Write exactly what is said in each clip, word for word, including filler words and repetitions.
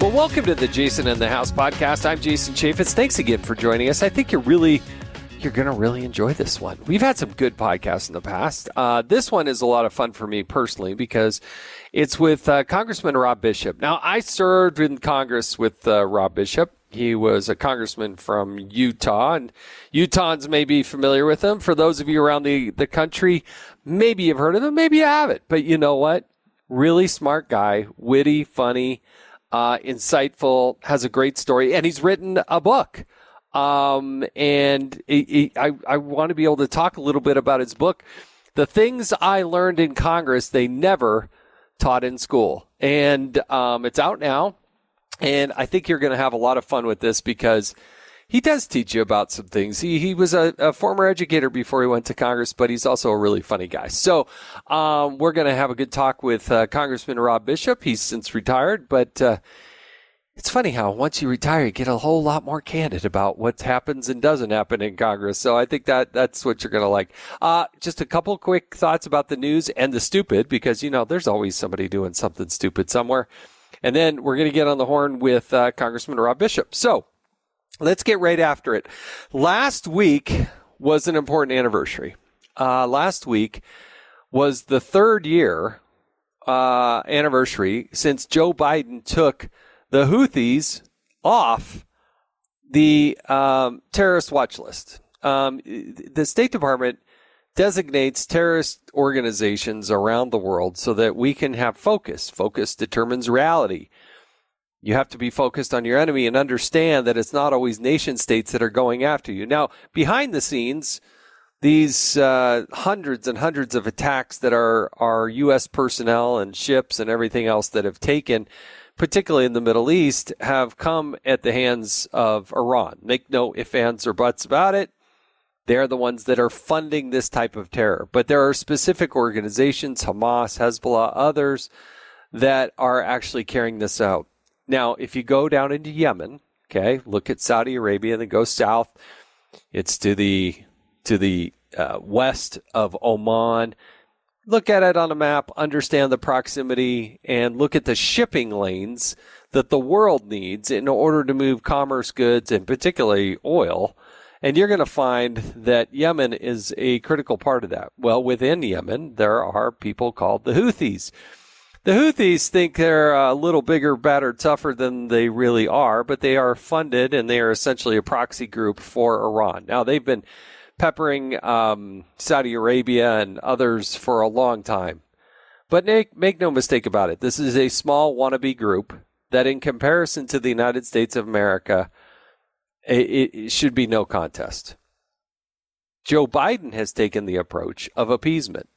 Well, welcome to the Jason in the House podcast. I'm Jason Chaffetz. Thanks again for joining us. I think you're really... you're going to really enjoy this one. We've had some good podcasts in the past. Uh, this one is a lot of fun for me personally because it's with uh, Congressman Rob Bishop. Now, I served in Congress with uh, Rob Bishop. He was a congressman from Utah, and Utahns may be familiar with him. For those of you around the, the country, maybe you've heard of him, maybe you haven't. But you know what? Really smart guy, witty, funny, uh, insightful, has a great story, and he's written a book. Um, and it, it, I, I want to be able to talk a little bit about his book, The Things I Learned in Congress They Never Taught in School. And um, it's out now, and I think you're going to have a lot of fun with this because he does teach you about some things. He he was a, a former educator before he went to Congress, but he's also a really funny guy. So um, we're going to have a good talk with uh, Congressman Rob Bishop. He's since retired, but... Uh, It's funny how once you retire, you get a whole lot more candid about what happens and doesn't happen in Congress. So I think that that's what you're going to like. Uh, just a couple quick thoughts about the news and the stupid, because, you know, there's always somebody doing something stupid somewhere. And then we're going to get on the horn with uh, Congressman Rob Bishop. So let's get right after it. Last week was an important anniversary. Uh, last week was the third year uh, anniversary since Joe Biden took the Houthis off the um, terrorist watch list. Um, the State Department designates terrorist organizations around the world so that we can have focus. Focus determines reality. You have to be focused on your enemy and understand that it's not always nation states that are going after you. Now, behind the scenes, these uh, hundreds and hundreds of attacks that are, are U S personnel and ships and everything else that have taken, particularly in the Middle East, have come at the hands of Iran. Make no ifs, ands, or buts about it. They're the ones that are funding this type of terror. But there are specific organizations, Hamas, Hezbollah, others, that are actually carrying this out. Now, if you go down into Yemen, okay, look at Saudi Arabia, and then go south. It's to the, to the uh, west of Oman. Look at it on a map, understand the proximity, and look at the shipping lanes that the world needs in order to move commerce goods and particularly oil. And you're going to find that Yemen is a critical part of that. Well, within Yemen, there are people called the Houthis. The Houthis think they're a little bigger, badder, tougher than they really are, but they are funded and they are essentially a proxy group for Iran. Now, they've been peppering um, Saudi Arabia and others for a long time. But make, make no mistake about it, this is a small wannabe group that in comparison to the United States of America, it, it should be no contest. Joe Biden has taken the approach of appeasement.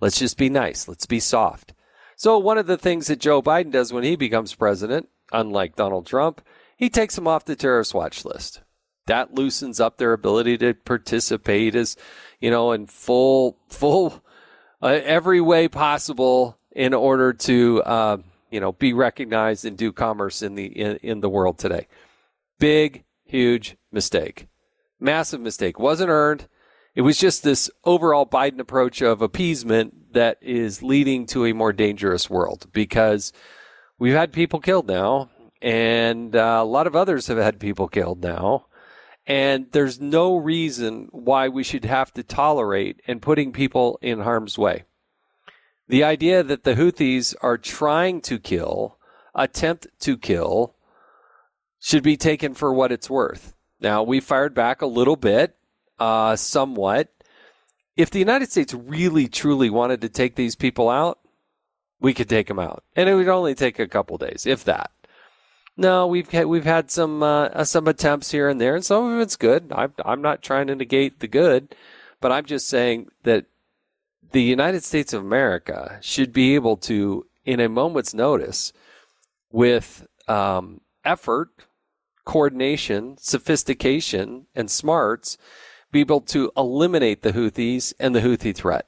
Let's just be nice. Let's be soft. So one of the things that Joe Biden does when he becomes president, unlike Donald Trump, he takes them off the terrorist watch list. That loosens up their ability to participate as, you know, in full, full, uh, every way possible in order to, uh, you know, be recognized and do commerce in the in, in the world today. Big, huge mistake. Massive mistake. Wasn't earned. It was just this overall Biden approach of appeasement that is leading to a more dangerous world because we've had people killed now and uh, a lot of others have had people killed now. And there's no reason why we should have to tolerate and putting people in harm's way. The idea that the Houthis are trying to kill, attempt to kill, should be taken for what it's worth. Now, we fired back a little bit, uh, somewhat. If the United States really, truly wanted to take these people out, we could take them out. And it would only take a couple days, if that. No, we've had, we've had some uh, some attempts here and there, and some of it's good. I'm, I'm not trying to negate the good, but I'm just saying that the United States of America should be able to, in a moment's notice, with um, effort, coordination, sophistication, and smarts, be able to eliminate the Houthis and the Houthi threat.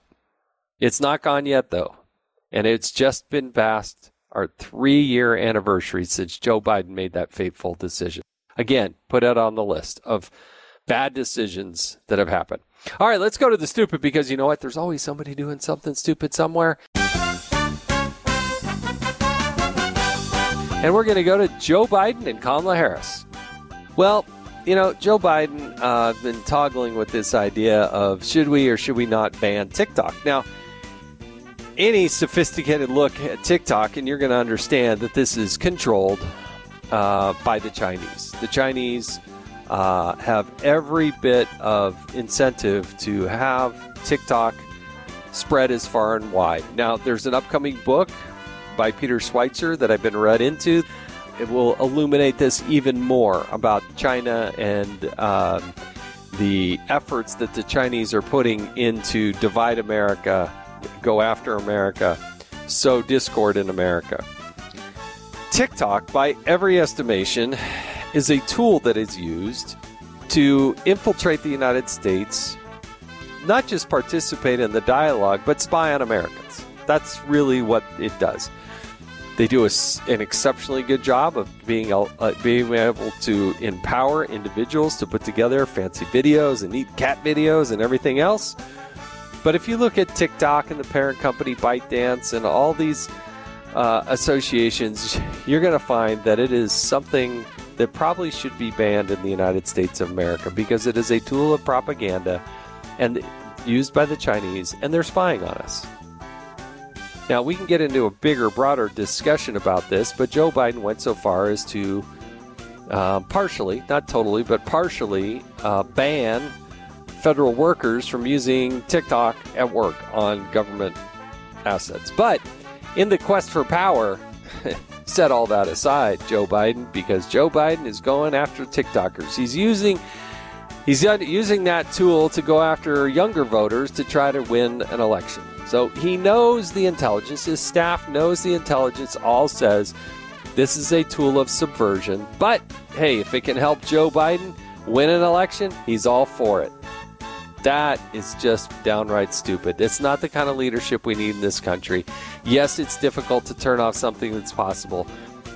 It's not gone yet, though, and it's just been passed. Our three-year anniversary since Joe Biden made that fateful decision. Again, put it on the list of bad decisions that have happened. All right, let's go to the stupid, because you know what? There's always somebody doing something stupid somewhere. And we're going to go to Joe Biden and Kamala Harris. Well, you know, Joe Biden uh, been toggling with this idea of should we or should we not ban TikTok? Now, any sophisticated look at TikTok, and you're going to understand that this is controlled uh, by the Chinese. The Chinese uh, have every bit of incentive to have TikTok spread as far and wide. Now, there's an upcoming book by Peter Schweitzer that I've been read into. It will illuminate this even more about China and uh, the efforts that the Chinese are putting into divide America, go after America, sow discord in America. TikTok, by every estimation, is a tool that is used to infiltrate the United States, not just participate in the dialogue, but spy on Americans. That's really what it does. They do a, an exceptionally good job of being, uh, being able to empower individuals to put together fancy videos and eat cat videos and everything else. But if you look at TikTok and the parent company ByteDance and all these uh, associations, you're going to find that it is something that probably should be banned in the United States of America, because it is a tool of propaganda and used by the Chinese, and they're spying on us. Now, we can get into a bigger, broader discussion about this, but Joe Biden went so far as to uh, partially, not totally, but partially uh, ban federal workers from using TikTok at work on government assets. But in the quest for power, set all that aside, Joe Biden, because Joe Biden is going after TikTokers. He's using he's using that tool to go after younger voters to try to win an election. So he knows the intelligence. His staff knows the intelligence. All says this is a tool of subversion. But, hey, if it can help Joe Biden win an election, he's all for it. That is just downright stupid. It's not the kind of leadership we need in this country. Yes, it's difficult to turn off something that's possible,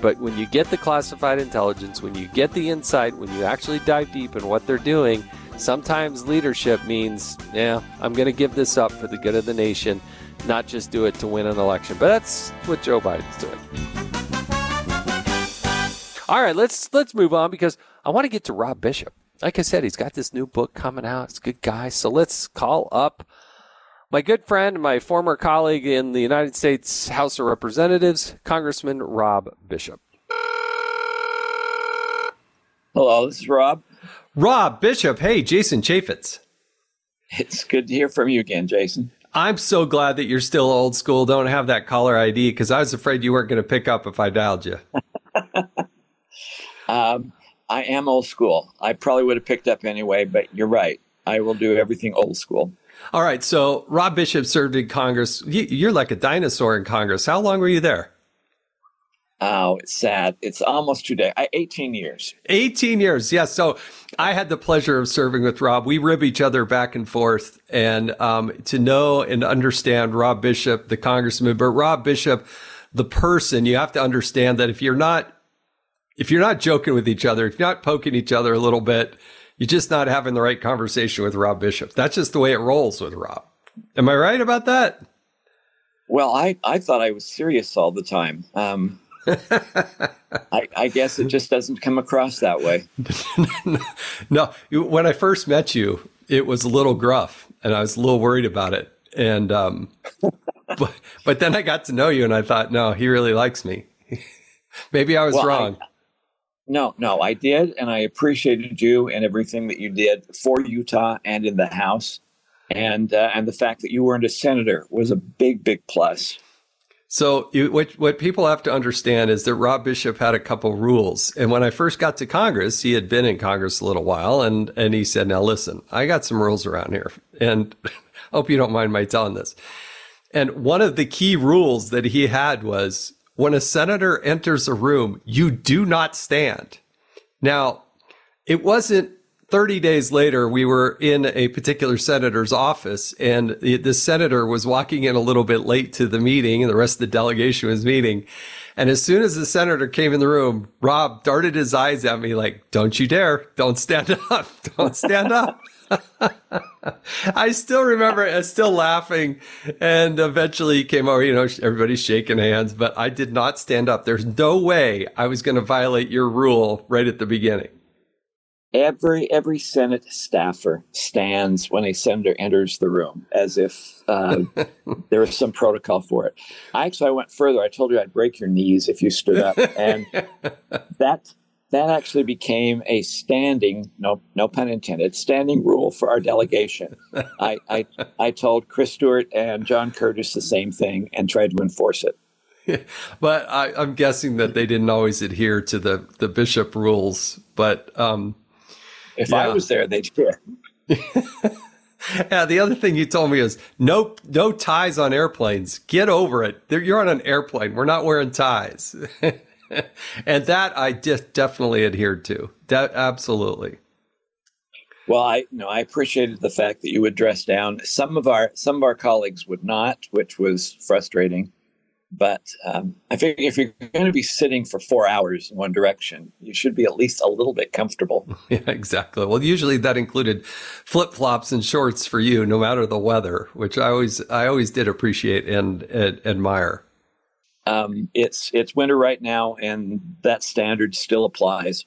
but when you get the classified intelligence, when you get the insight, when you actually dive deep in what they're doing, sometimes leadership means, yeah, I'm going to give this up for the good of the nation, not just do it to win an election. But that's what Joe Biden's doing. All right, let's let's move on, because I want to get to Rob Bishop. Like I said, he's got this new book coming out. He's a good guy. So let's call up my good friend, my former colleague in the United States House of Representatives, Congressman Rob Bishop. Hello, this is Rob. Rob Bishop. Hey, Jason Chaffetz. It's good to hear from you again, Jason. I'm so glad that you're still old school. Don't have that caller I D, because I was afraid you weren't going to pick up if I dialed you. um. I am old school. I probably would have picked up anyway, but you're right. I will do everything old school. All right. So Rob Bishop served in Congress. You're like a dinosaur in Congress. How long were you there? Oh, it's sad. It's almost two days. eighteen years. eighteen years. Yes. Yeah, so I had the pleasure of serving with Rob. We rib each other back and forth. And um, to know and understand Rob Bishop, the congressman, but Rob Bishop, the person, you have to understand that if you're not If you're not joking with each other, if you're not poking each other a little bit, you're just not having the right conversation with Rob Bishop. That's just the way it rolls with Rob. Am I right about that? Well, I, I thought I was serious all the time. Um, I, I guess it just doesn't come across that way. No, when I first met you, it was a little gruff, and I was a little worried about it. And um, but, but then I got to know you, and I thought, no, he really likes me. Maybe I was well, wrong. I, No, no, I did. And I appreciated you and everything that you did for Utah and in the House. And uh, and the fact that you weren't a senator was a big, big plus. So you, what, what people have to understand is that Rob Bishop had a couple rules. And when I first got to Congress, he had been in Congress a little while, and, and he said, now listen, I got some rules around here, and I hope you don't mind my telling this. And one of the key rules that he had was, when a senator enters a room, you do not stand. Now, it wasn't thirty days later, we were in a particular senator's office, and the, the senator was walking in a little bit late to the meeting, and the rest of the delegation was meeting. And as soon as the senator came in the room, Rob darted his eyes at me like, don't you dare, don't stand up, don't stand up. I still remember, I was still laughing, and eventually he came over, you know, everybody's shaking hands, but I did not stand up. There's no way I was going to violate your rule right at the beginning. Every every Senate staffer stands when a senator enters the room, as if uh, there was some protocol for it. I actually I went further. I told you I'd break your knees if you stood up, and that that actually became a standing no no pun intended standing rule for our delegation. I I, I told Chris Stewart and John Curtis the same thing and tried to enforce it. But I, I'm guessing that they didn't always adhere to the the Bishop rules, but. Um, If yeah. I was there, they'd care. Yeah, the other thing you told me is no no ties on airplanes. Get over it. They're, you're on an airplane. We're not wearing ties. And that I de- definitely adhered to. That absolutely. Well, I you know, I appreciated the fact that you would dress down. Some of our some of our colleagues would not, which was frustrating. But um, I think if you're going to be sitting for four hours in one direction, you should be at least a little bit comfortable. Yeah, exactly. Well, usually that included flip-flops and shorts for you, no matter the weather, which I always I always did appreciate and, and admire. Um, it's it's winter right now, and that standard still applies.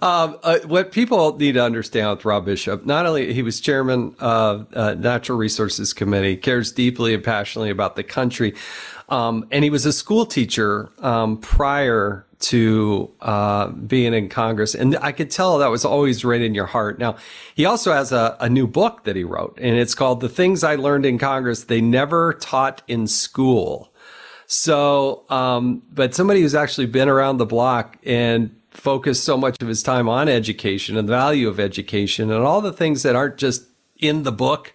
Um, uh, what people need to understand with Rob Bishop, not only he was chairman of uh, Natural Resources Committee, cares deeply and passionately about the country, um, and he was a school teacher um, prior to uh, being in Congress. And I could tell that was always right in your heart. Now, he also has a, a new book that he wrote, and it's called The Things I Learned in Congress They Never Taught in School. So, um, but somebody who's actually been around the block and focused so much of his time on education and the value of education and all the things that aren't just in the book,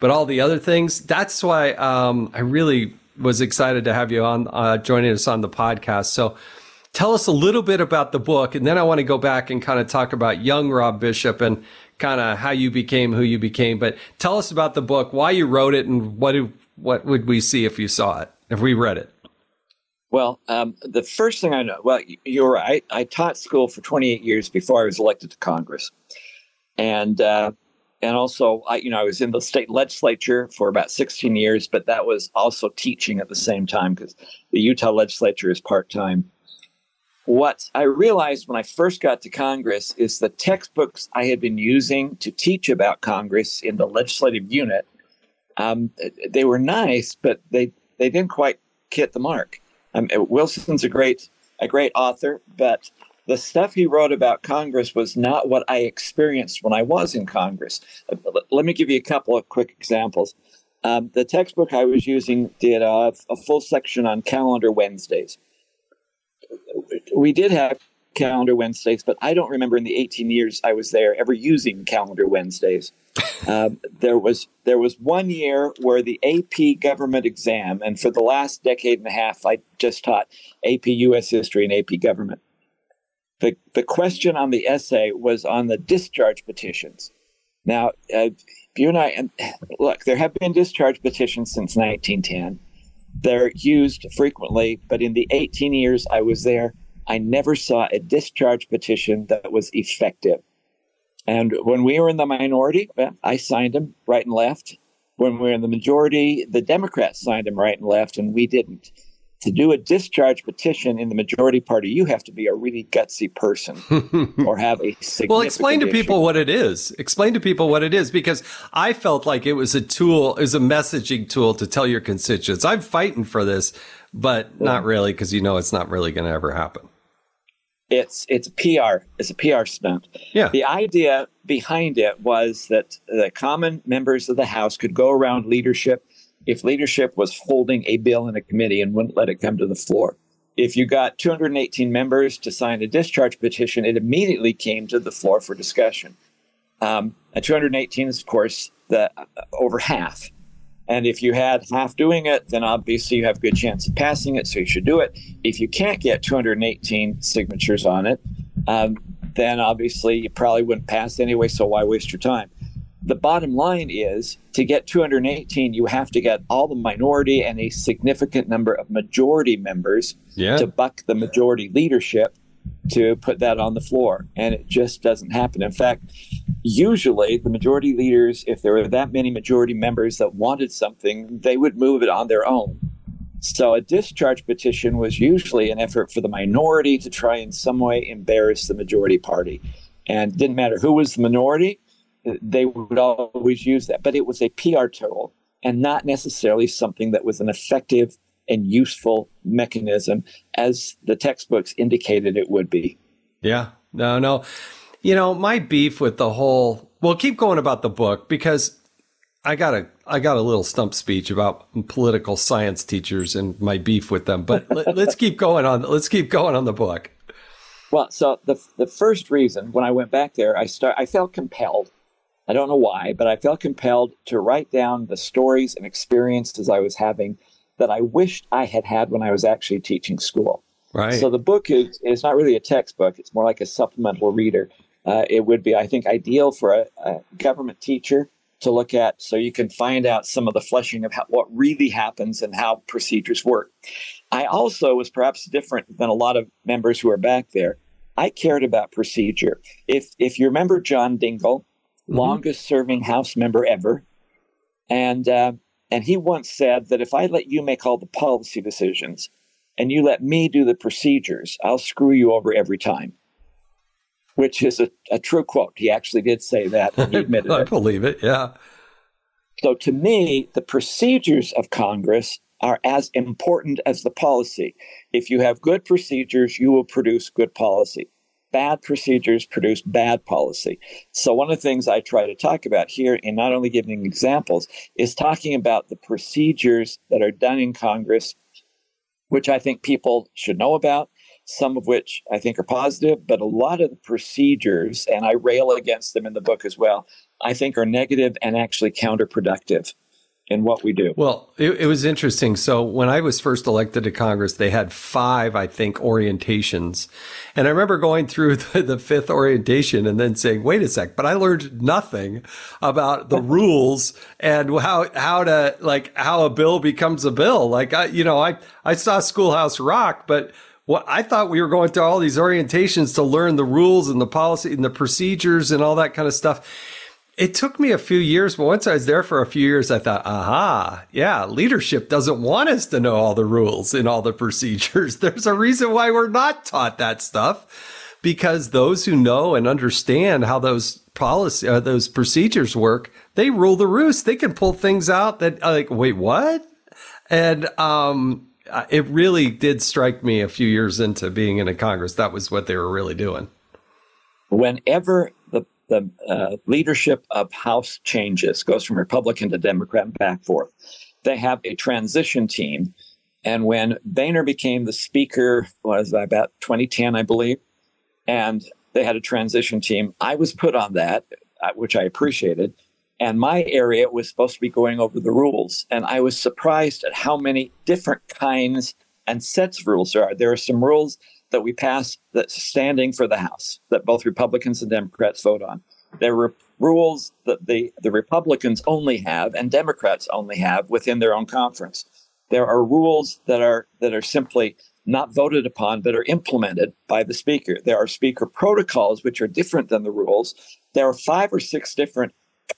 but all the other things. That's why um, I really was excited to have you on, uh, joining us on the podcast. So tell us a little bit about the book, and then I want to go back and kind of talk about young Rob Bishop and kind of how you became who you became. But tell us about the book, why you wrote it, and what do, what would we see if you saw it, if we read it? Well, um, the first thing I know, well, you're right. I taught school for twenty-eight years before I was elected to Congress. And uh, and also, I, you know, I was in the state legislature for about sixteen years, but that was also teaching at the same time because the Utah legislature is part-time. What I realized when I first got to Congress is the textbooks I had been using to teach about Congress in the legislative unit, um, they were nice, but they, they didn't quite hit the mark. Um, Wilson's a great a great author, but the stuff he wrote about Congress was not what I experienced when I was in Congress. Let me give you a couple of quick examples. Um, the textbook I was using did a, a full section on calendar Wednesdays. We did have calendar Wednesdays, but I don't remember in the eighteen years I was there ever using calendar Wednesdays. Um, there was there was one year where the A P government exam, and for the last decade and a half, I just taught A P U S history and A P government. The the question on the essay was on the discharge petitions. Now, uh, you and I, and look, there have been discharge petitions since nineteen ten. They're used frequently, but in the eighteen years I was there, I never saw a discharge petition that was effective. And when we were in the minority, I signed them right and left. When we were in the majority, the Democrats signed them right and left, and we didn't. To do a discharge petition in the majority party, you have to be a really gutsy person or have a significant Well, explain to issue. people what it is. Explain to people what it is, because I felt like it was a tool, it was a messaging tool to tell your constituents, I'm fighting for this, but not really, because you know it's not really going to ever happen. It's it's a P R. It's a P R stunt. Yeah. The idea behind it was that the common members of the House could go around leadership if leadership was holding a bill in a committee and wouldn't let it come to the floor. If you got two hundred eighteen members to sign a discharge petition, it immediately came to the floor for discussion. Um, two hundred eighteen is, of course, the uh, over half. And if you had half doing it, then obviously you have a good chance of passing it, so you should do it. If you can't get two hundred eighteen signatures on it, um, then obviously you probably wouldn't pass anyway, so why waste your time? The bottom line is, to get two hundred eighteen, you have to get all the minority and a significant number of majority members yeah. to buck the majority leadership to put that on the floor. And it just doesn't happen. In fact, usually the majority leaders, if there were that many majority members that wanted something, they would move it on their own. So a discharge petition was usually an effort for the minority to try in some way embarrass the majority party. And it didn't matter who was the minority. They would always use that. But it was a P R tool and not necessarily something that was an effective and useful mechanism as the textbooks indicated it would be. Yeah, no, no. You know, my beef with the whole, well, keep going about the book, because I got a, I got a little stump speech about political science teachers and my beef with them, but let, let's keep going on. Let's keep going on the book. Well, so the the first reason when I went back there, I start, I felt compelled. I don't know why, but I felt compelled to write down the stories and experiences I was having that I wished I had had when I was actually teaching school. Right. So the book is, is not really a textbook. It's more like a supplemental reader. Uh, it would be, I think, ideal for a, a government teacher to look at so you can find out some of the fleshing of how, what really happens and how procedures work. I also was perhaps different than a lot of members who are back there. I cared about procedure. If, if you remember John Dingell, Mm-hmm. longest serving House member ever. And uh, and he once said that if I let you make all the policy decisions and you let me do the procedures, I'll screw you over every time, which is a, a true quote. He actually did say that. And he admitted I it. believe it. Yeah. So to me, the procedures of Congress are as important as the policy. If you have good procedures, you will produce good policy. Bad procedures produce bad policy. So one of the things I try to talk about here, and not only giving examples, is talking about the procedures that are done in Congress, which I think people should know about, some of which I think are positive, but a lot of the procedures, and I rail against them in the book as well, I think are negative and actually counterproductive in what we do. Well, it, it was interesting. So when I was first elected to Congress, they had five, I think, orientations. And I remember going through the, the fifth orientation and then saying, wait a sec, but I learned nothing about the rules and how, how to, like, how a bill becomes a bill. Like, I, you know, I, I saw Schoolhouse Rock, but what I thought we were going through all these orientations to learn the rules and the policy and the procedures and all that kind of stuff. It took me a few years, but once I was there for a few years, I thought, aha, yeah, leadership doesn't want us to know all the rules and all the procedures. There's a reason why we're not taught that stuff, because those who know and understand how those policy, uh, those procedures work, they rule the roost. They can pull things out that I'm like, wait, what? And um, it really did strike me a few years into being in a Congress. That was what they were really doing. Whenever the The uh, leadership of House changes, goes from Republican to Democrat and back forth. They have a transition team. And when Boehner became the speaker, was that about twenty ten, I believe, and they had a transition team, I was put on that, which I appreciated. And my area was supposed to be going over the rules. And I was surprised at how many different kinds and sets of rules there are. There are some rules that we passed that's standing for the House that both Republicans and Democrats vote on. There were rules that the, the Republicans only have and Democrats only have within their own conference. There are rules that are that are simply not voted upon but are implemented by the speaker. There are speaker protocols which are different than the rules. There are five or six different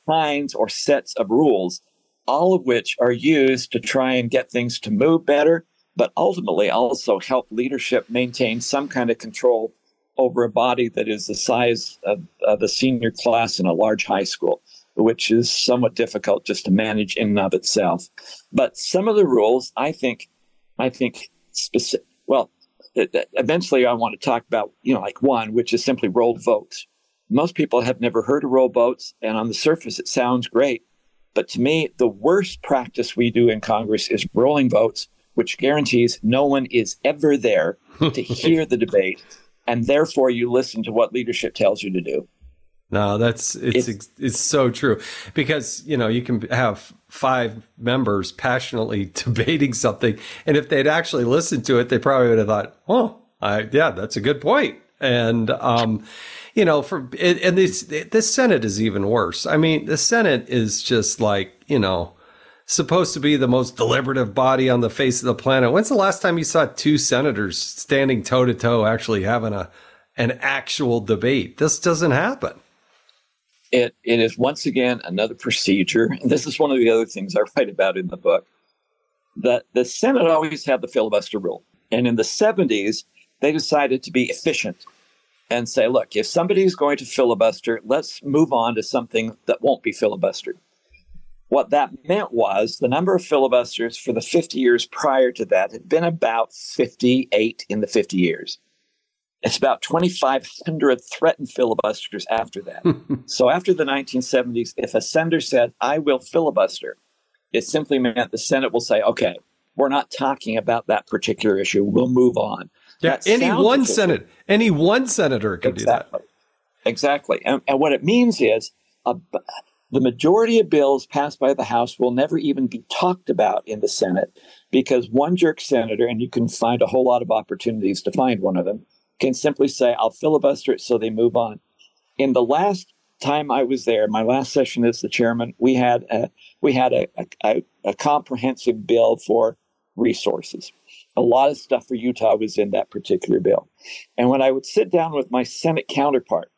kinds or sets of rules, all of which are used to try and get things to move better, but ultimately also help leadership maintain some kind of control over a body that is the size of, of the senior class in a large high school, which is somewhat difficult just to manage in and of itself. But some of the rules, I think, I think, speci- well, eventually I want to talk about, you know, like one, which is simply rolled votes. Most people have never heard of roll votes, and on the surface, it sounds great. But to me, the worst practice we do in Congress is rolling votes, which guarantees no one is ever there to hear the debate. And therefore, you listen to what leadership tells you to do. No, that's it's, it's it's so true, because, you know, you can have five members passionately debating something. And if they'd actually listened to it, they probably would have thought, oh, I, yeah, that's a good point. And, um, you know, for and this, this Senate is even worse. I mean, the Senate is just like, you know, supposed to be the most deliberative body on the face of the planet. When's the last time you saw two senators standing toe to toe actually having a an actual debate? This doesn't happen. It it is once again another procedure. And this is one of the other things I write about in the book. The the Senate always had the filibuster rule. And in the seventies, they decided to be efficient and say, look, if somebody's going to filibuster, let's move on to something that won't be filibustered. What that meant was the number of filibusters for the fifty years prior to that had been about fifty-eight in the fifty years. It's about twenty-five hundred threatened filibusters after that. So after the nineteen seventies, if a senator said, I will filibuster, it simply meant the Senate will say, okay, we're not talking about that particular issue. We'll move on. Yeah, any one Senate, any one senator can exactly. do that. Exactly. And, and what it means is a, the majority of bills passed by the House will never even be talked about in the Senate, because one jerk senator, and you can find a whole lot of opportunities to find one of them, can simply say, I'll filibuster it, so they move on. In the last time I was there, my last session as the chairman, we had a, we had a, a, a comprehensive bill for resources. A lot of stuff for Utah was in that particular bill. And when I would sit down with my Senate counterpart,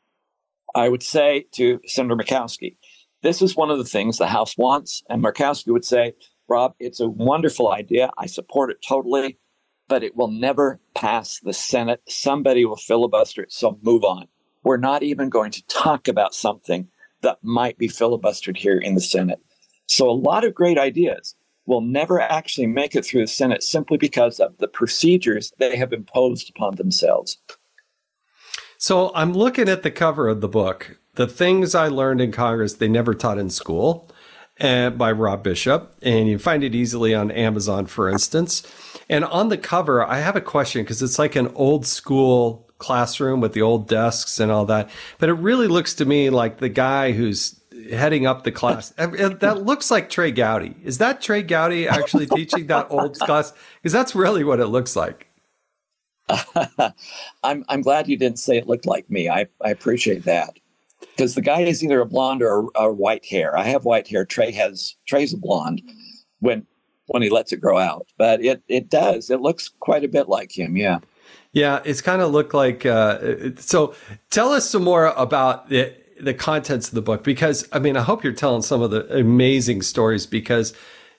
I would say to Senator Murkowski, this is one of the things the House wants. And Murkowski would say, Rob, it's a wonderful idea. I support it totally, but it will never pass the Senate. Somebody will filibuster it, so move on. We're not even going to talk about something that might be filibustered here in the Senate. So a lot of great ideas will never actually make it through the Senate simply because of the procedures they have imposed upon themselves. So I'm looking at the cover of the book, The Things I Learned in Congress They Never Taught in School, uh, by Rob Bishop. And you find it easily on Amazon, for instance. And on the cover, I have a question, because it's like an old school classroom with the old desks and all that. But it really looks to me like the guy who's heading up the class. That looks like Trey Gowdy. Is that Trey Gowdy actually teaching that old class? Because that's really what it looks like. Uh, I'm I'm glad you didn't say it looked like me. I, I appreciate that. Because the guy is either a blonde or, or white hair. I have white hair. Trey has Trey's a blonde when when he lets it grow out. But it, it does. It looks quite a bit like him. Yeah. Yeah. It's kind of look like. Uh, so tell us some more about it. The contents of the book, because I mean, I hope you're telling some of the amazing stories, because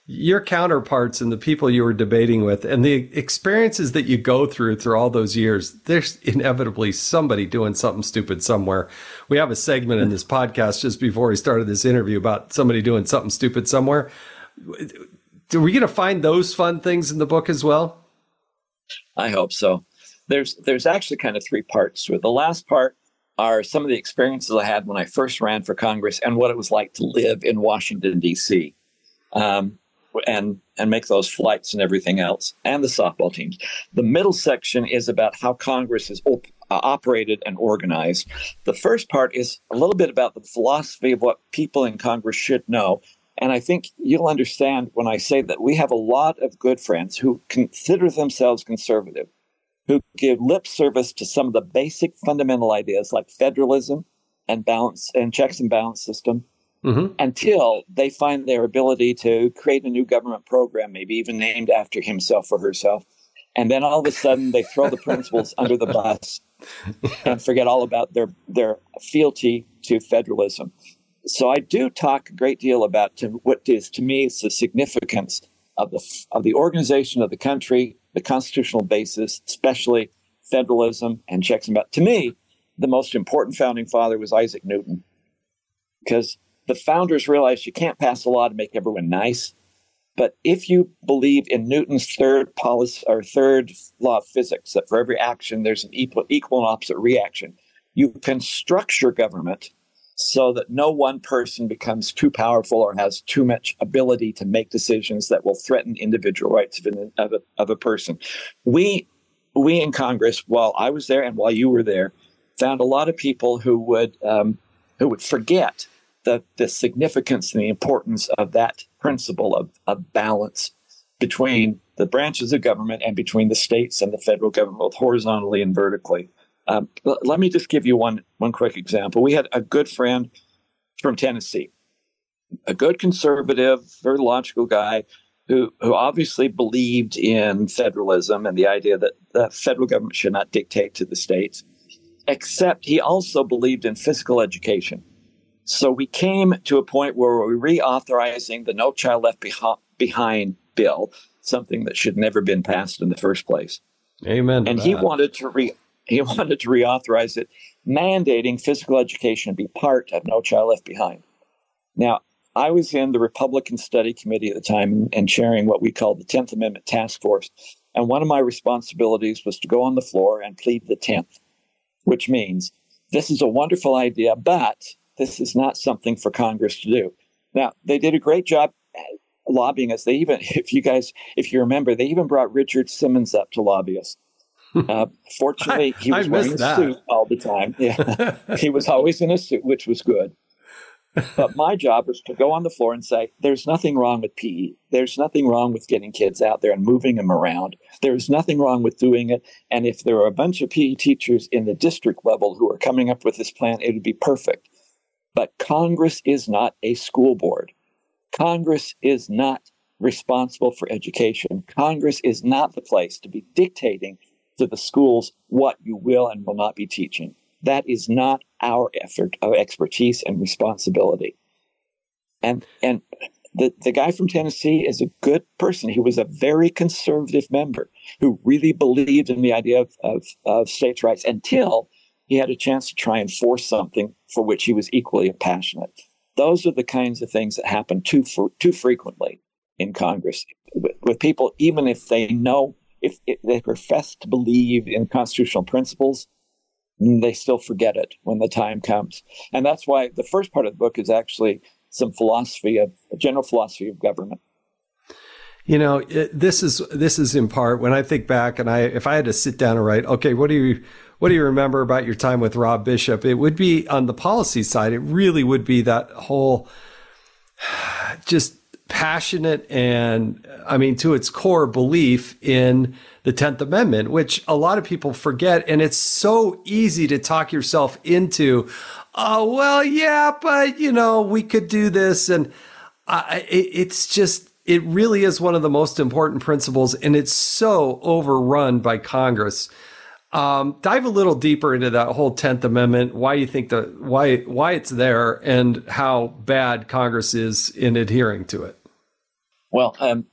your counterparts and the people you were debating with and the experiences that you go through through all those years, there's inevitably somebody doing something stupid somewhere. We have a segment in this podcast just before we started this interview about somebody doing something stupid somewhere. Are we going to find those fun things in the book as well? I hope so. There's, there's actually kind of three parts to it. The last part are some of the experiences I had when I first ran for Congress and what it was like to live in Washington, D C, um, and and make those flights and everything else, and the softball teams. The middle section is about how Congress is op- operated and organized. The first part is a little bit about the philosophy of what people in Congress should know. And I think you'll understand when I say that we have a lot of good friends who consider themselves conservative, who give lip service to some of the basic fundamental ideas like federalism and balance and checks and balance system, mm-hmm. until they find their ability to create a new government program, maybe even named after himself or herself. And then all of a sudden they throw the principles under the bus and forget all about their, their fealty to federalism. So I do talk a great deal about to, what is to me is the significance of the, of the organization of the country, the constitutional basis, especially federalism and checks and balances. To me, the most important founding father was Isaac Newton, because the founders realized you can't pass a law to make everyone nice. But if you believe in Newton's third policy or third law of physics, that for every action, there's an equal, equal and opposite reaction, you can structure government so that no one person becomes too powerful or has too much ability to make decisions that will threaten individual rights of, an, of, a, of a person. We we in Congress, while I was there and while you were there, found a lot of people who would um, who would forget the, the significance and the importance of that principle of, of balance between the branches of government and between the states and the federal government, both horizontally and vertically. Um, let me just give you one one quick example. We had a good friend from Tennessee, a good conservative, very logical guy who, who obviously believed in federalism and the idea that the federal government should not dictate to the states, except he also believed in physical education. So we came to a point where we were reauthorizing the No Child Left Behind bill, something that should never have been passed in the first place. Amen. And he wanted to re. He wanted to reauthorize it, mandating physical education be part of No Child Left Behind. Now, I was in the Republican Study Committee at the time and chairing what we called the tenth Amendment Task Force. And one of my responsibilities was to go on the floor and plead the tenth, which means this is a wonderful idea, but this is not something for Congress to do. Now, they did a great job lobbying us. They even, if you guys, if you remember, they even brought Richard Simmons up to lobby us. Uh, fortunately, he was wearing a that. suit all the time. Yeah. He was always in a suit, which was good. But my job was to go on the floor and say, there's nothing wrong with P E. There's nothing wrong with getting kids out there and moving them around. There's nothing wrong with doing it. And if there were a bunch of P E teachers in the district level who are coming up with this plan, it would be perfect. But Congress is not a school board. Congress is not responsible for education. Congress is not the place to be dictating to the schools what you will and will not be teaching. That is not our effort of expertise and responsibility. And and the, the guy from Tennessee is a good person. He was a very conservative member who really believed in the idea of, of, of states' rights until he had a chance to try and force something for which he was equally passionate. Those are the kinds of things that happen too too frequently in Congress with, with people, even if they know If they profess to believe in constitutional principles, they still forget it when the time comes. And that's why the first part of the book is actually some philosophy of general philosophy of government. You know, it, this is this is in part when I think back, and I if I had to sit down and write, okay, what do you what do you remember about your time with Rob Bishop? It would be on the policy side. It really would be that whole just passionate and, I mean, to its core belief in the tenth Amendment, which a lot of people forget. And it's so easy to talk yourself into, oh, well, yeah, but, you know, we could do this. And I, it, it's just, it really is one of the most important principles. And it's so overrun by Congress. Um, dive a little deeper into that whole tenth Amendment, why you think the why why it's there and how bad Congress is in adhering to it. Well, um,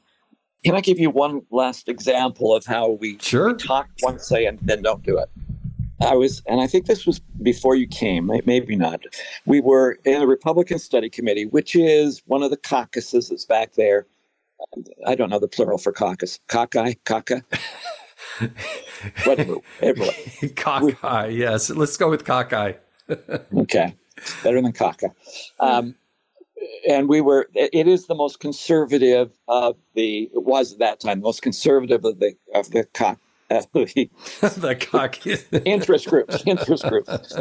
can I give you one last example of how we, sure. we talk one say and then don't do it? I was, and I think this was before you came, maybe not. We were in the Republican Study Committee, which is one of the caucuses that's back there. I don't know the plural for caucus. Cauci, caca. Whatever, everyone. Cockeye, we, yes. Let's go with cockeye. Okay, better than caca. Um, and we were. It is the most conservative of the. It was at that time the most conservative of the of the cock uh, the, the cock interest groups. Interest groups.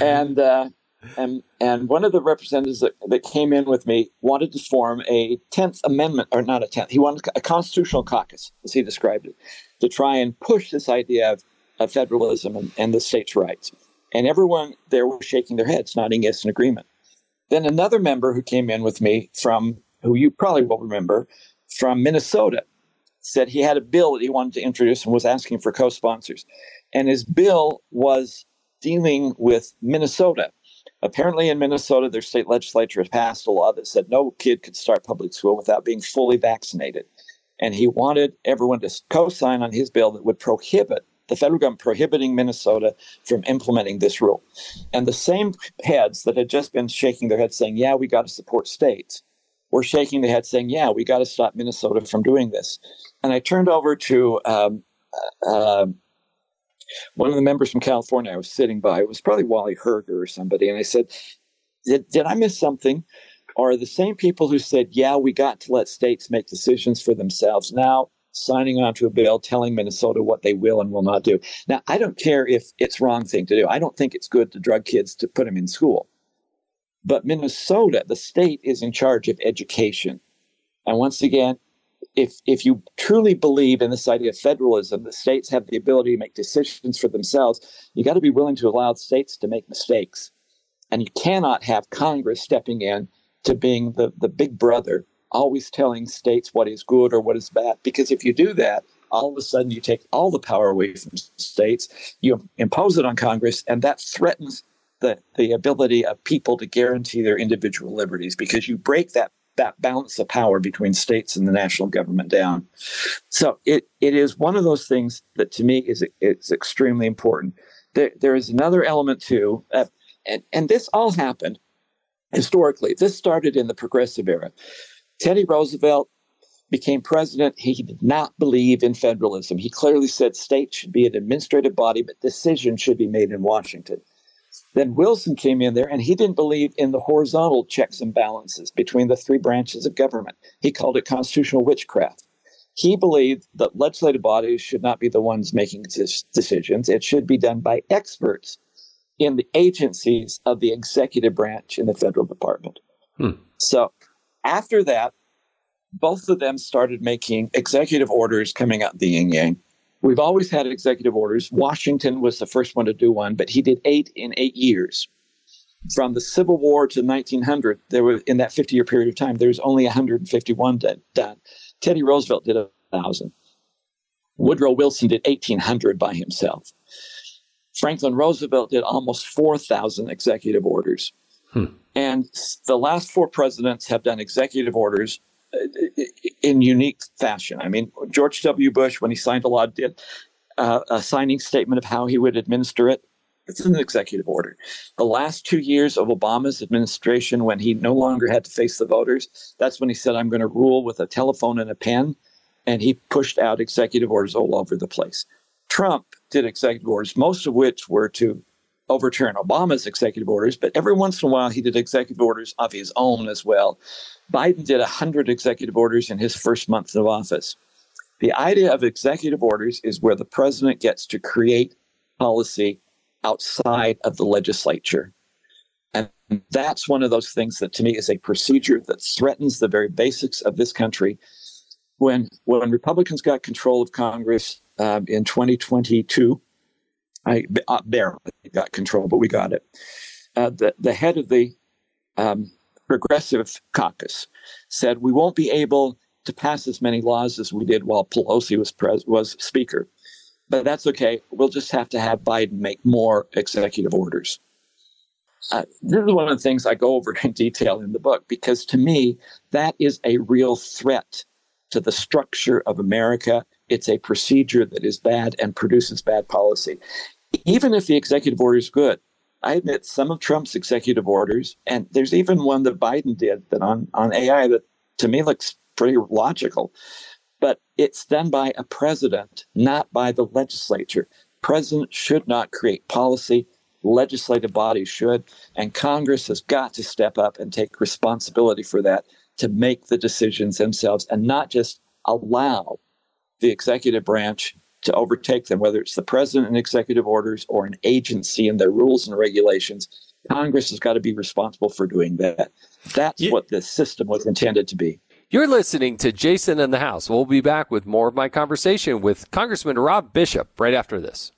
And uh, and and one of the representatives that, that came in with me wanted to form a tenth Amendment, or not a tenth. He wanted a constitutional caucus, as he described it, to try and push this idea of, of federalism and, and the states' rights. And everyone there was shaking their heads, nodding yes in agreement. Then another member who came in with me from, who you probably will remember, from Minnesota, said he had a bill that he wanted to introduce and was asking for co-sponsors. And his bill was dealing with Minnesota. Apparently in Minnesota, their state legislature has passed a law that said no kid could start public school without being fully vaccinated. And he wanted everyone to co-sign on his bill that would prohibit the federal government prohibiting Minnesota from implementing this rule. And the same heads that had just been shaking their heads saying, yeah, we got to support states, were shaking their heads saying, yeah, we got to stop Minnesota from doing this. And I turned over to um, uh, one of the members from California I was sitting by. It was probably Wally Herger or somebody. And I said, did, did I miss something? Are the same people who said, yeah, we got to let states make decisions for themselves now signing on to a bill telling Minnesota what they will and will not do. Now, I don't care if it's the wrong thing to do. I don't think it's good to drug kids to put them in school. But Minnesota, the state, is in charge of education. And once again, if if you truly believe in this idea of federalism, that states have the ability to make decisions for themselves, you got to be willing to allow states to make mistakes. And you cannot have Congress stepping in to being the, the big brother, always telling states what is good or what is bad. Because if you do that, all of a sudden you take all the power away from states, you impose it on Congress, and that threatens the, the ability of people to guarantee their individual liberties, because you break that that balance of power between states and the national government down. So it, it is one of those things that to me is it's extremely important. There, there is another element too, uh, and, and this all happened historically. This started in the progressive era. Teddy Roosevelt became president. He did not believe in federalism. He clearly said states should be an administrative body, but decisions should be made in Washington. Then Wilson came in there, and he didn't believe in the horizontal checks and balances between the three branches of government. He called it constitutional witchcraft. He believed that legislative bodies should not be the ones making decisions. It should be done by experts in the agencies of the executive branch in the federal department. Hmm. So after that, both of them started making executive orders coming out the yin-yang. We've always had executive orders. Washington was the first one to do one, but he did eight in eight years. From the Civil War to nineteen hundred, there were, in that fifty-year period of time, there was only one hundred fifty-one done. Teddy Roosevelt did one thousand. Woodrow Wilson did eighteen hundred by himself. Franklin Roosevelt did almost four thousand executive orders. Hmm. And the last four presidents have done executive orders in unique fashion. I mean, George W. Bush, when he signed a law, did uh, a signing statement of how he would administer it. It's an executive order. The last two years of Obama's administration, when he no longer had to face the voters, that's when he said, I'm going to rule with a telephone and a pen. And he pushed out executive orders all over the place. Trump did executive orders, most of which were to overturn Obama's executive orders, but every once in a while he did executive orders of his own as well. Biden did one hundred executive orders in his first month of office. The idea of executive orders is where the president gets to create policy outside of the legislature. And that's one of those things that to me is a procedure that threatens the very basics of this country. When, when Republicans got control of Congress uh, in twenty twenty-two, I barely got control, but we got it. Uh, the, the head of the um, Progressive Caucus said, we won't be able to pass as many laws as we did while Pelosi was pres- was speaker. But that's okay. We'll just have to have Biden make more executive orders. Uh, this is one of the things I go over in detail in the book, because to me, that is a real threat to the structure of America. It's a procedure that is bad and produces bad policy. Even if the executive order is good, I admit some of Trump's executive orders, and there's even one that Biden did that on, on A I that to me looks pretty logical, but it's done by a president, not by the legislature. President should not create policy. Legislative bodies should, and Congress has got to step up and take responsibility for that, to make the decisions themselves and not just allow the executive branch to overtake them, whether it's the president in executive orders or an agency and their rules and regulations. Congress has got to be responsible for doing that. That's you, what this system was intended to be. You're listening to Jason in the House. We'll be back with more of my conversation with Congressman Rob Bishop right after this.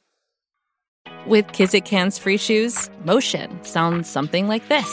With Kizik Hands Free Shoes, motion sounds something like this.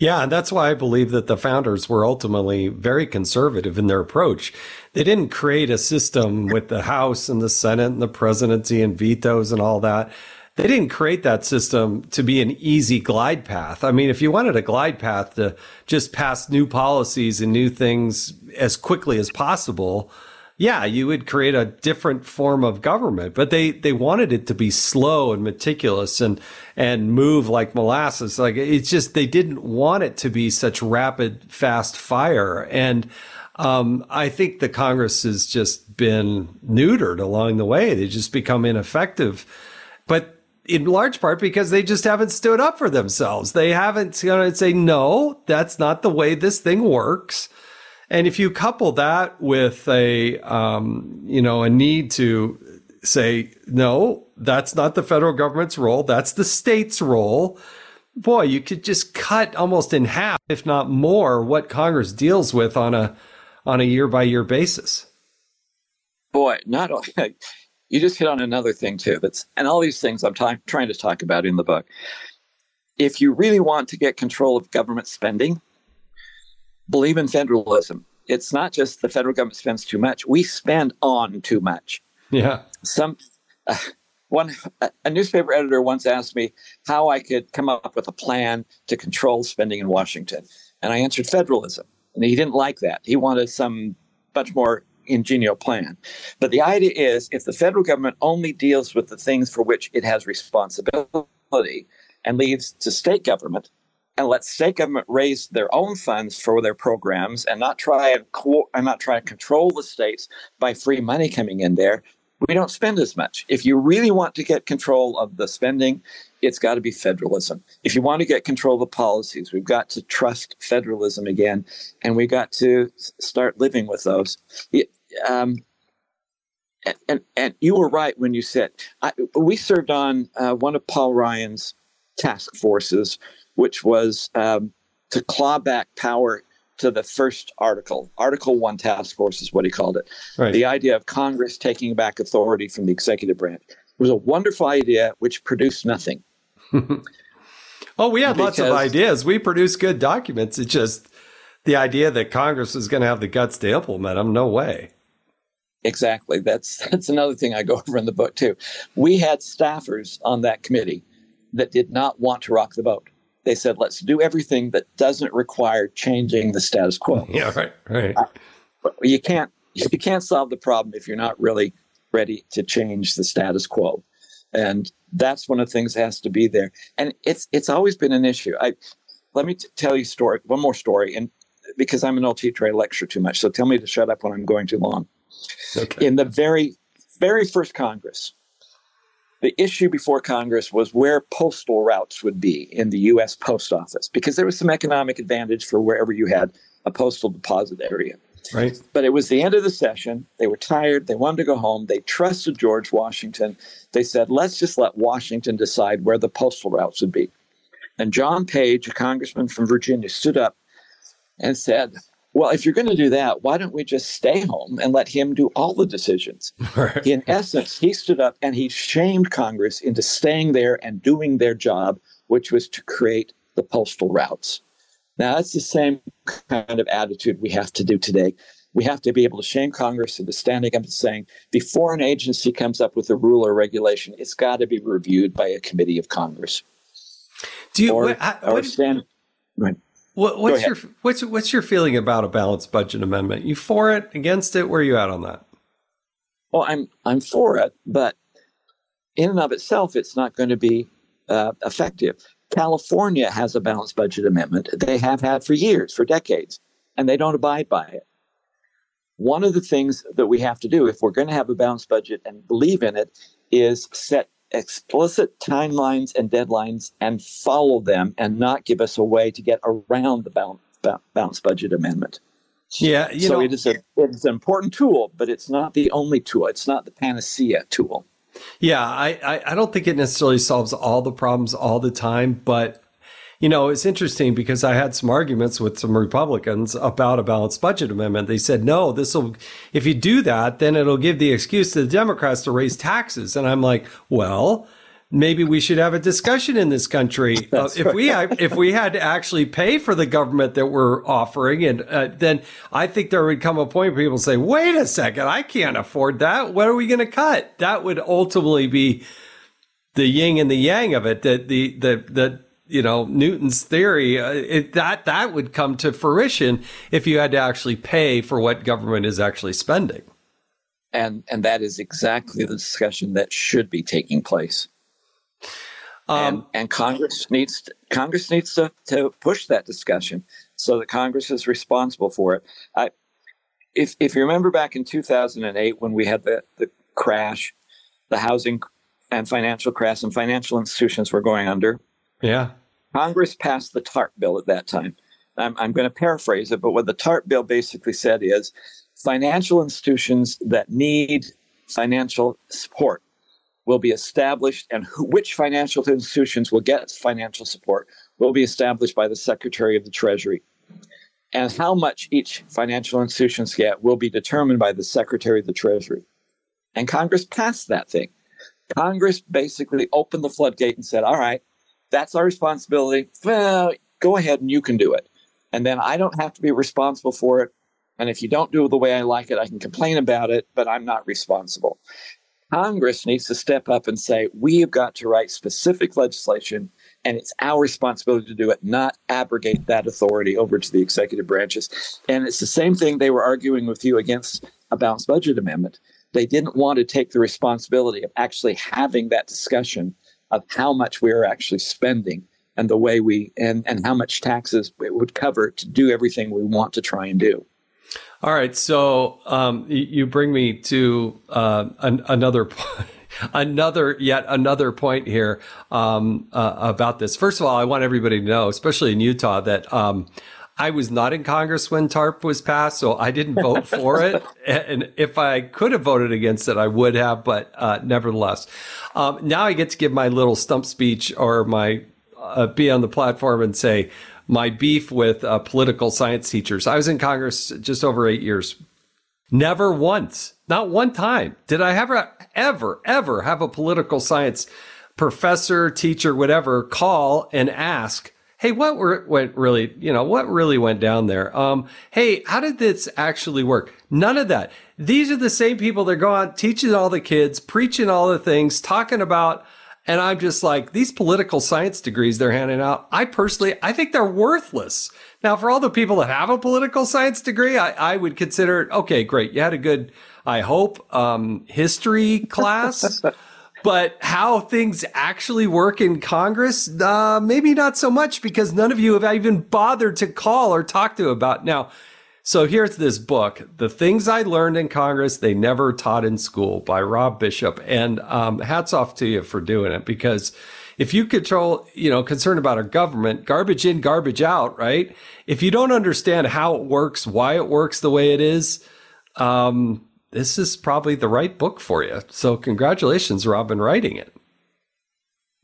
Yeah, and that's why I believe that the founders were ultimately very conservative in their approach. They didn't create a system with the House and the Senate and the presidency and vetoes and all that. They didn't create that system to be an easy glide path. I mean, if you wanted a glide path to just pass new policies and new things as quickly as possible, yeah, you would create a different form of government. But they, they wanted it to be slow and meticulous and, and move like molasses. Like, it's just, they didn't want it to be such rapid, fast fire. And Um, I think the Congress has just been neutered along the way. They just become ineffective, but in large part because they just haven't stood up for themselves. They haven't, you know, say, no, that's not the way this thing works. And if you couple that with a, um, you know, a need to say, no, that's not the federal government's role. That's the state's role. Boy, you could just cut almost in half, if not more, what Congress deals with on a on a year-by-year basis. Boy, not you just hit on another thing, too. That's, and all these things I'm t- trying to talk about in the book. If you really want to get control of government spending, believe in federalism. It's not just the federal government spends too much. We spend on too much. Yeah. Some uh, one a newspaper editor once asked me how I could come up with a plan to control spending in Washington. And I answered federalism. And he didn't like that. He wanted some much more ingenious plan. But the idea is, if the federal government only deals with the things for which it has responsibility and leaves to state government, and let state government raise their own funds for their programs and not try and, co- and not try to control the states by free money coming in there, we don't spend as much. If you really want to get control of the spending, it's got to be federalism. If you want to get control of the policies, we've got to trust federalism again, and we've got to start living with those. Um, and, and, and you were right when you said, I, we served on uh, one of Paul Ryan's task forces, which was um, to claw back power to the first article. Article One Task Force is what he called it. Right. The idea of Congress taking back authority from the executive branch. It was a wonderful idea, which produced nothing. Oh, we had because, lots of ideas. We produced good documents. It's just the idea that Congress is going to have the guts to implement them. No way. Exactly. That's that's another thing I go over in the book, too. We had staffers on that committee that did not want to rock the boat. They said, let's do everything that doesn't require changing the status quo. Yeah, right, right. Uh, you can't you can't solve the problem if you're not really ready to change the status quo. And that's one of the things that has to be there. And it's it's always been an issue. I let me t- tell you story, one more story, and because I'm an old teacher, I lecture too much. So tell me to shut up when I'm going too long. Okay. In the very, very first Congress, the issue before Congress was where postal routes would be in the U S post office, because there was some economic advantage for wherever you had a postal deposit area. Right. But it was the end of the session. They were tired. They wanted to go home. They trusted George Washington. They said, let's just let Washington decide where the postal routes would be. And John Page, a congressman from Virginia, stood up and said, well, if you're going to do that, why don't we just stay home and let him do all the decisions? Right. In essence, he stood up and he shamed Congress into staying there and doing their job, which was to create the postal routes. Now, that's the same kind of attitude we have to do today. We have to be able to shame Congress into standing up and saying, before an agency comes up with a rule or regulation, it's got to be reviewed by a committee of Congress. Do you? Or, what, I, or what, stand, right. what, what's your what's what's your feeling about a balanced budget amendment? You for it? Against it? Where are you at on that? Well, I'm I'm for it, but in and of itself, it's not going to be uh, effective. California has a balanced budget amendment. They have had for years, for decades, and they don't abide by it. One of the things that we have to do if we're going to have a balanced budget and believe in it is set explicit timelines and deadlines and follow them, and not give us a way to get around the balance, ba- balanced budget amendment. Yeah, you so know, it is a, it's an important tool, but it's not the only tool. It's not the panacea tool. Yeah, I, I, I don't think it necessarily solves all the problems all the time. But, you know, it's interesting because I had some arguments with some Republicans about a balanced budget amendment. They said, no, this will, if you do that, then it'll give the excuse to the Democrats to raise taxes. And I'm like, well, maybe we should have a discussion in this country. Uh, if we had, if we had to actually pay for the government that we're offering, and uh, then I think there would come a point where people say, wait a second, I can't afford that. What are we going to cut? That would ultimately be the yin and the yang of it, that the, the, the, you know, Newton's theory, uh, it, that, that would come to fruition if you had to actually pay for what government is actually spending. And, and that is exactly the discussion that should be taking place. Um, and, and Congress needs to, Congress needs to, to push that discussion so that Congress is responsible for it. I, if if you remember back in two thousand eight when we had the, the crash, the housing and financial crash, and financial institutions were going under. Yeah, Congress passed the TARP bill at that time. I'm I'm going to paraphrase it, but what the TARP bill basically said is financial institutions that need financial support will be established, and who, which financial institutions will get financial support will be established by the Secretary of the Treasury. And how much each financial institutions get will be determined by the Secretary of the Treasury. And Congress passed that thing. Congress basically opened the floodgate and said, all right, that's our responsibility. Well, go ahead and you can do it. And then I don't have to be responsible for it. And if you don't do it the way I like it, I can complain about it, but I'm not responsible. Congress needs to step up and say, we have got to write specific legislation, and it's our responsibility to do it, not abrogate that authority over to the executive branches. And it's the same thing they were arguing with you against a balanced budget amendment. They didn't want to take the responsibility of actually having that discussion of how much we are actually spending and the way we and, and how much taxes it would cover to do everything we want to try and do. All right. So um, you bring me to uh, an, another point. Another, yet another point here um, uh, about this. First of all, I want everybody to know, especially in Utah, that um, I was not in Congress when TARP was passed, so I didn't vote for it. And if I could have voted against it, I would have, but uh, nevertheless. Um, now I get to give my little stump speech or my uh, be on the platform and say my beef with uh, political science teachers. I was in Congress just over eight years. Never once, not one time, did I ever, ever, ever have a political science professor, teacher, whatever, call and ask, hey, what were, went really, you know, what really went down there? Um, hey, how did this actually work? None of that. These are the same people that go out teaching all the kids, preaching all the things, talking about, and I'm just like, these political science degrees they're handing out, I personally, I think they're worthless. Now, for all the people that have a political science degree, I, I would consider it, okay, great. You had a good, I hope, um, history class, but how things actually work in Congress, uh, maybe not so much because none of you have even bothered to call or talk to about. Now, so here's this book, The Things I Learned in Congress They Never Taught in School by Rob Bishop. And um, hats off to you for doing it, because if you control, you know, concern about our government, garbage in, garbage out, right? If you don't understand how it works, why it works the way it is, um, this is probably the right book for you. So congratulations, Rob, in writing it.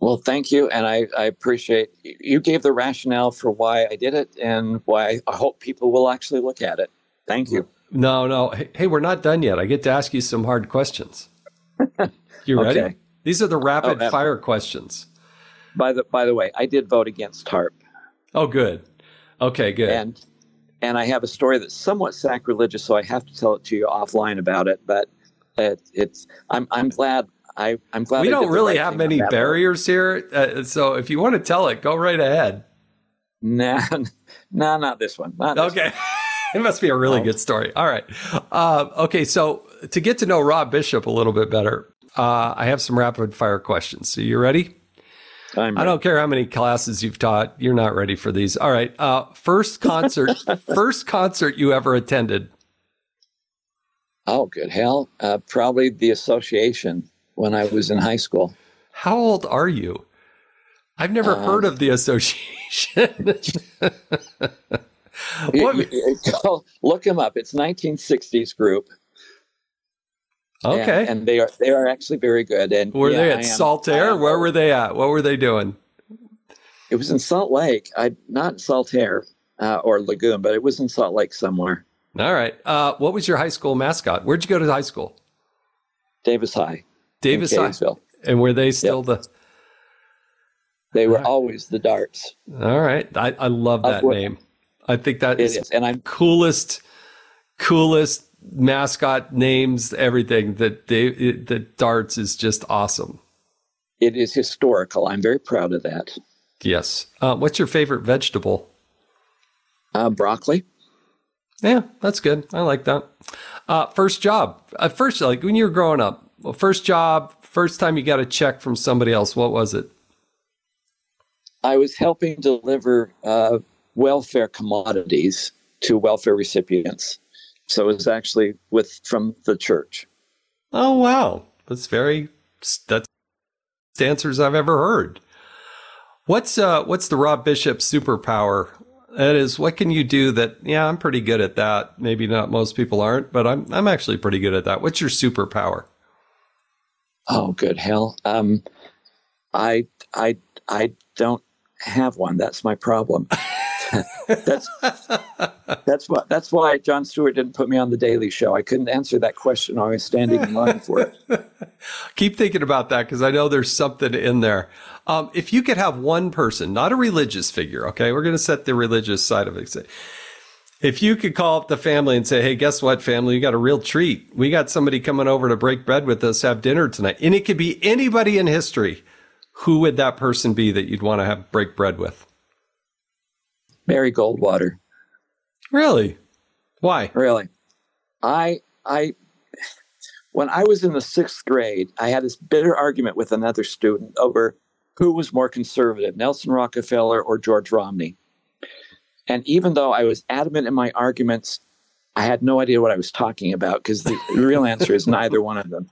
Well, thank you. And I, I appreciate you gave the rationale for why I did it and why I hope people will actually look at it. Thank you. No, no. Hey, we're not done yet. I get to ask you some hard questions. You ready? Okay. These are the rapid oh, fire questions. By the by the way, I did vote against TARP. Oh, good. Okay, good. And and I have a story that's somewhat sacrilegious, so I have to tell it to you offline about it. But it, it's I'm I'm glad I I'm glad we I don't really right have many barriers here. Uh, so if you want to tell it, go right ahead. Nah, nah, not this one. Not this okay, one. It must be a really oh. good story. All right. Uh, okay, so to get to know Rob Bishop a little bit better, uh, I have some rapid fire questions. So you ready? I'm I don't right. care how many classes you've taught. You're not ready for these. All right. Uh, first concert, first concert you ever attended. Oh, good hell. Uh, probably The Association when I was in high school. How old are you? I've never um, heard of The Association. What? You, you, you, look him up. It's a nineteen sixties group. Okay. And, and they are they are actually very good. And were yeah, they at Salt Air? Where were they at? What were they doing? It was in Salt Lake. I not Salt Air uh, or Lagoon, but it was in Salt Lake somewhere. All right. Uh, what was your high school mascot? Where'd you go to high school? Davis High. Davis High. And were they still yep. the? They were right. always the Darts. All right. I, I love that Upward. name. I think that is, is and I'm coolest, coolest. mascot names, everything that they, the Darts is just awesome. It is historical. I'm very proud of that. Yes. Uh, what's your favorite vegetable? Uh, broccoli. Yeah, that's good. I like that. Uh, first job. Uh, first, like when you were growing up, well, first job, first time you got a check from somebody else, what was it? I was helping deliver uh, welfare commodities to welfare recipients. So it was actually with from the church. Oh, wow. That's very, that's the answers I've ever heard. What's uh, what's the Rob Bishop superpower? That is, what can you do that, yeah, I'm pretty good at that. Maybe not most people aren't, but I'm I'm actually pretty good at that. What's your superpower? Oh, good hell. Um, I I I don't have one. That's my problem. that's that's what that's why Jon Stewart didn't put me on The Daily Show. I couldn't answer that question. I was standing in line for it. Keep thinking about that, because I know there's something in there. Um, if you could have one person, not a religious figure, okay, we're going to set the religious side of it. If you could call up the family and say, hey, guess what, family? You got a real treat. We got somebody coming over to break bread with us, have dinner tonight. And it could be anybody in history. Who would that person be that you'd want to have break bread with? Barry Goldwater. Really? Why? Really. I, I, when I was in the sixth grade, I had this bitter argument with another student over who was more conservative, Nelson Rockefeller or George Romney. And even though I was adamant in my arguments, I had no idea what I was talking about, because the real answer is neither one of them.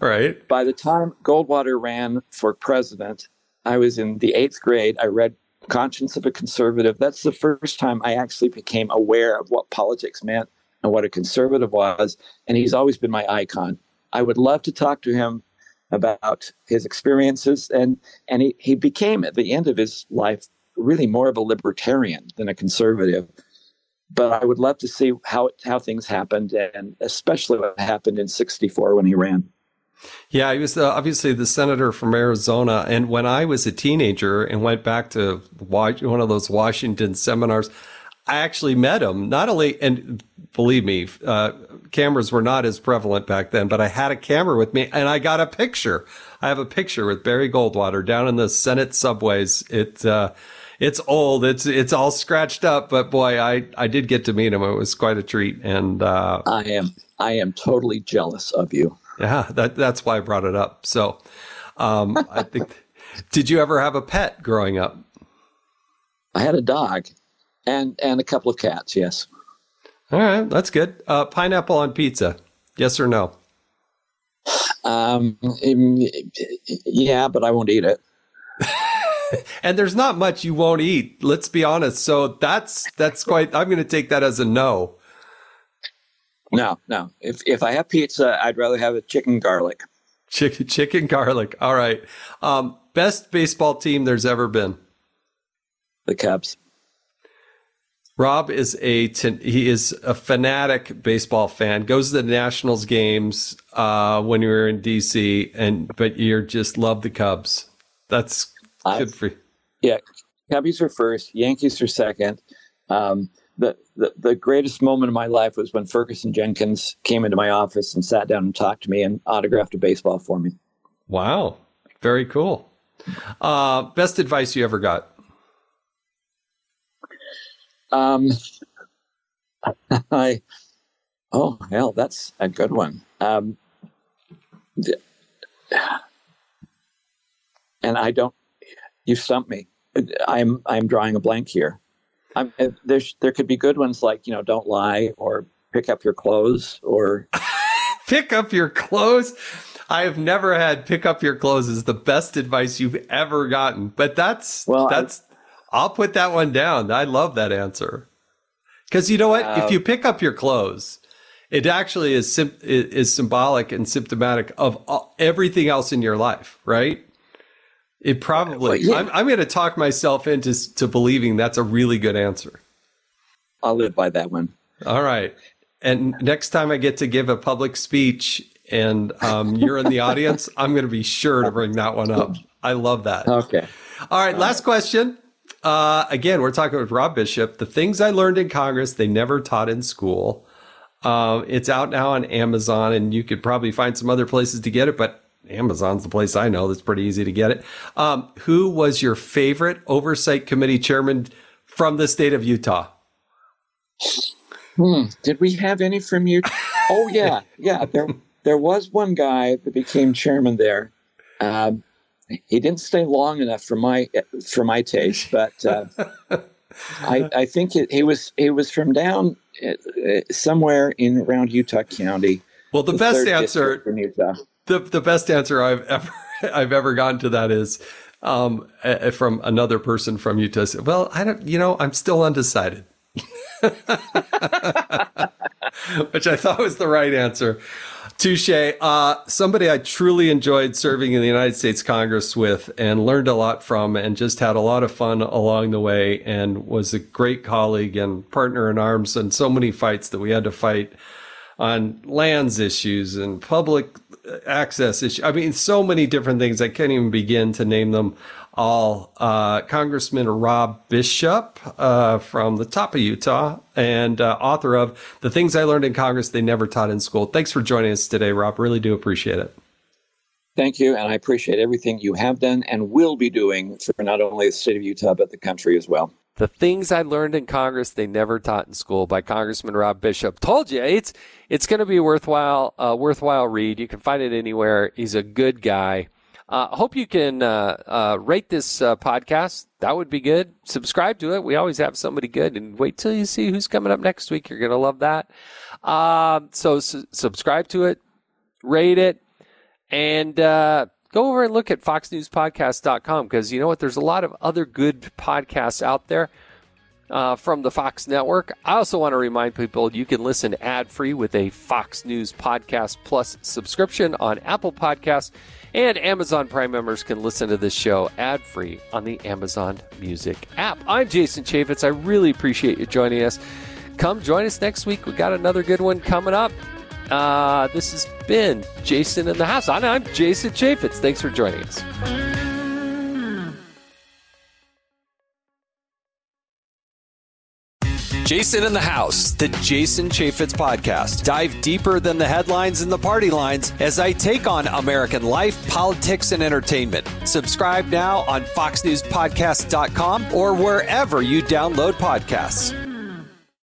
Right. By the time Goldwater ran for president, I was in the eighth grade. I read Conscience of a Conservative. That's the first time I actually became aware of what politics meant and what a conservative was. And he's always been my icon. I would love to talk to him about his experiences. And, and he, he became, at the end of his life, really more of a libertarian than a conservative. But I would love to see how how things happened, and especially what happened in sixty-four when he ran. Yeah, he was uh, obviously the senator from Arizona. And when I was a teenager and went back to watch one of those Washington seminars, I actually met him. Not only, and believe me, uh, cameras were not as prevalent back then, but I had a camera with me and I got a picture. I have a picture with Barry Goldwater down in the Senate subways. It, uh, it's old. It's it's all scratched up. But boy, I, I did get to meet him. It was quite a treat. And uh, I am I am totally jealous of you. Yeah, that, that's why I brought it up. So um, I think, did you ever have a pet growing up? I had a dog and, and a couple of cats, yes. All right, that's good. Uh, pineapple on pizza, yes or no? Um, yeah, but I won't eat it. And there's not much you won't eat, let's be honest. So that's that's quite, I'm going to take that as a no. No, no. If if I have pizza, I'd rather have a chicken garlic. Chicken, chicken garlic. All right. Um, best baseball team there's ever been. The Cubs. Rob is a he is a fanatic baseball fan. Goes to the Nationals games uh, when you were in D C, and but you just love the Cubs. That's I've, good for you. Yeah, Cubbies are first. Yankees are second. Um, The, the the greatest moment of my life was when Ferguson Jenkins came into my office and sat down and talked to me and autographed a baseball for me. Wow. Very cool. Uh, best advice you ever got? Um, I, oh, hell, that's a good one. Um, and I don't, you stumped me. I'm, I'm drawing a blank here. I'm, there's, there could be good ones like, you know, don't lie, or pick up your clothes, or pick up your clothes. I have never had pick up your clothes is the best advice you've ever gotten. But that's well, that's I, I'll put that one down. I love that answer, because you know what? Uh, if you pick up your clothes, it actually is sim- is symbolic and symptomatic of all, everything else in your life, right? It probably, yeah. I'm, I'm going to talk myself into to believing that's a really good answer. I'll live by that one. All right. And next time I get to give a public speech and um, you're in the audience, I'm going to be sure to bring that one up. I love that. Okay. All right. All last right. question. Uh, again, we're talking with Rob Bishop. The Things I Learned in Congress They Never Taught in School. Uh, it's out now on Amazon, and you could probably find some other places to get it, but Amazon's the place I know that's pretty easy to get it. Um, who was your favorite oversight committee chairman from the state of Utah? Hmm. Did we have any from Utah? Oh, yeah. Yeah. There there was one guy that became chairman there. Uh, he didn't stay long enough for my for my taste, but uh, I, I think it, he was he was from down somewhere in around Utah County. Well, the, the best answer in Utah. The the best answer I've ever I've ever gotten to that is um, a, from another person from Utah. Said, well, I don't, you know, I'm still undecided, which I thought was the right answer. Touche. Uh, somebody I truly enjoyed serving in the United States Congress with and learned a lot from and just had a lot of fun along the way and was a great colleague and partner in arms in so many fights that we had to fight on lands issues and public access issues. I mean, so many different things. I can't even begin to name them all. Uh, Congressman Rob Bishop uh, from the top of Utah and uh, author of The Things I Learned in Congress They Never Taught in School. Thanks for joining us today, Rob. Really do appreciate it. Thank you. And I appreciate everything you have done and will be doing for not only the state of Utah, but the country as well. The Things I Learned in Congress They Never Taught in School by Congressman Rob Bishop. Told you, it's it's going to be a worthwhile, uh, worthwhile read. You can find it anywhere. He's a good guy. I uh, hope you can uh, uh, rate this uh, podcast. That would be good. Subscribe to it. We always have somebody good. And wait till you see who's coming up next week. You're going to love that. Uh, so su- subscribe to it. Rate it. And uh go over and look at Fox News Podcast dot com because you know what? There's a lot of other good podcasts out there uh, from the Fox Network. I also want to remind people you can listen ad-free with a Fox News Podcast Plus subscription on Apple Podcasts, and Amazon Prime members can listen to this show ad-free on the Amazon Music app. I'm Jason Chaffetz. I really appreciate you joining us. Come join us next week. We got another good one coming up. Uh, this has been Jason in the House. I'm, I'm Jason Chaffetz. Thanks for joining us. Jason in the House, the Jason Chaffetz Podcast. Dive deeper than the headlines and the party lines as I take on American life, politics, and entertainment. Subscribe now on Fox News Podcast dot com or wherever you download podcasts.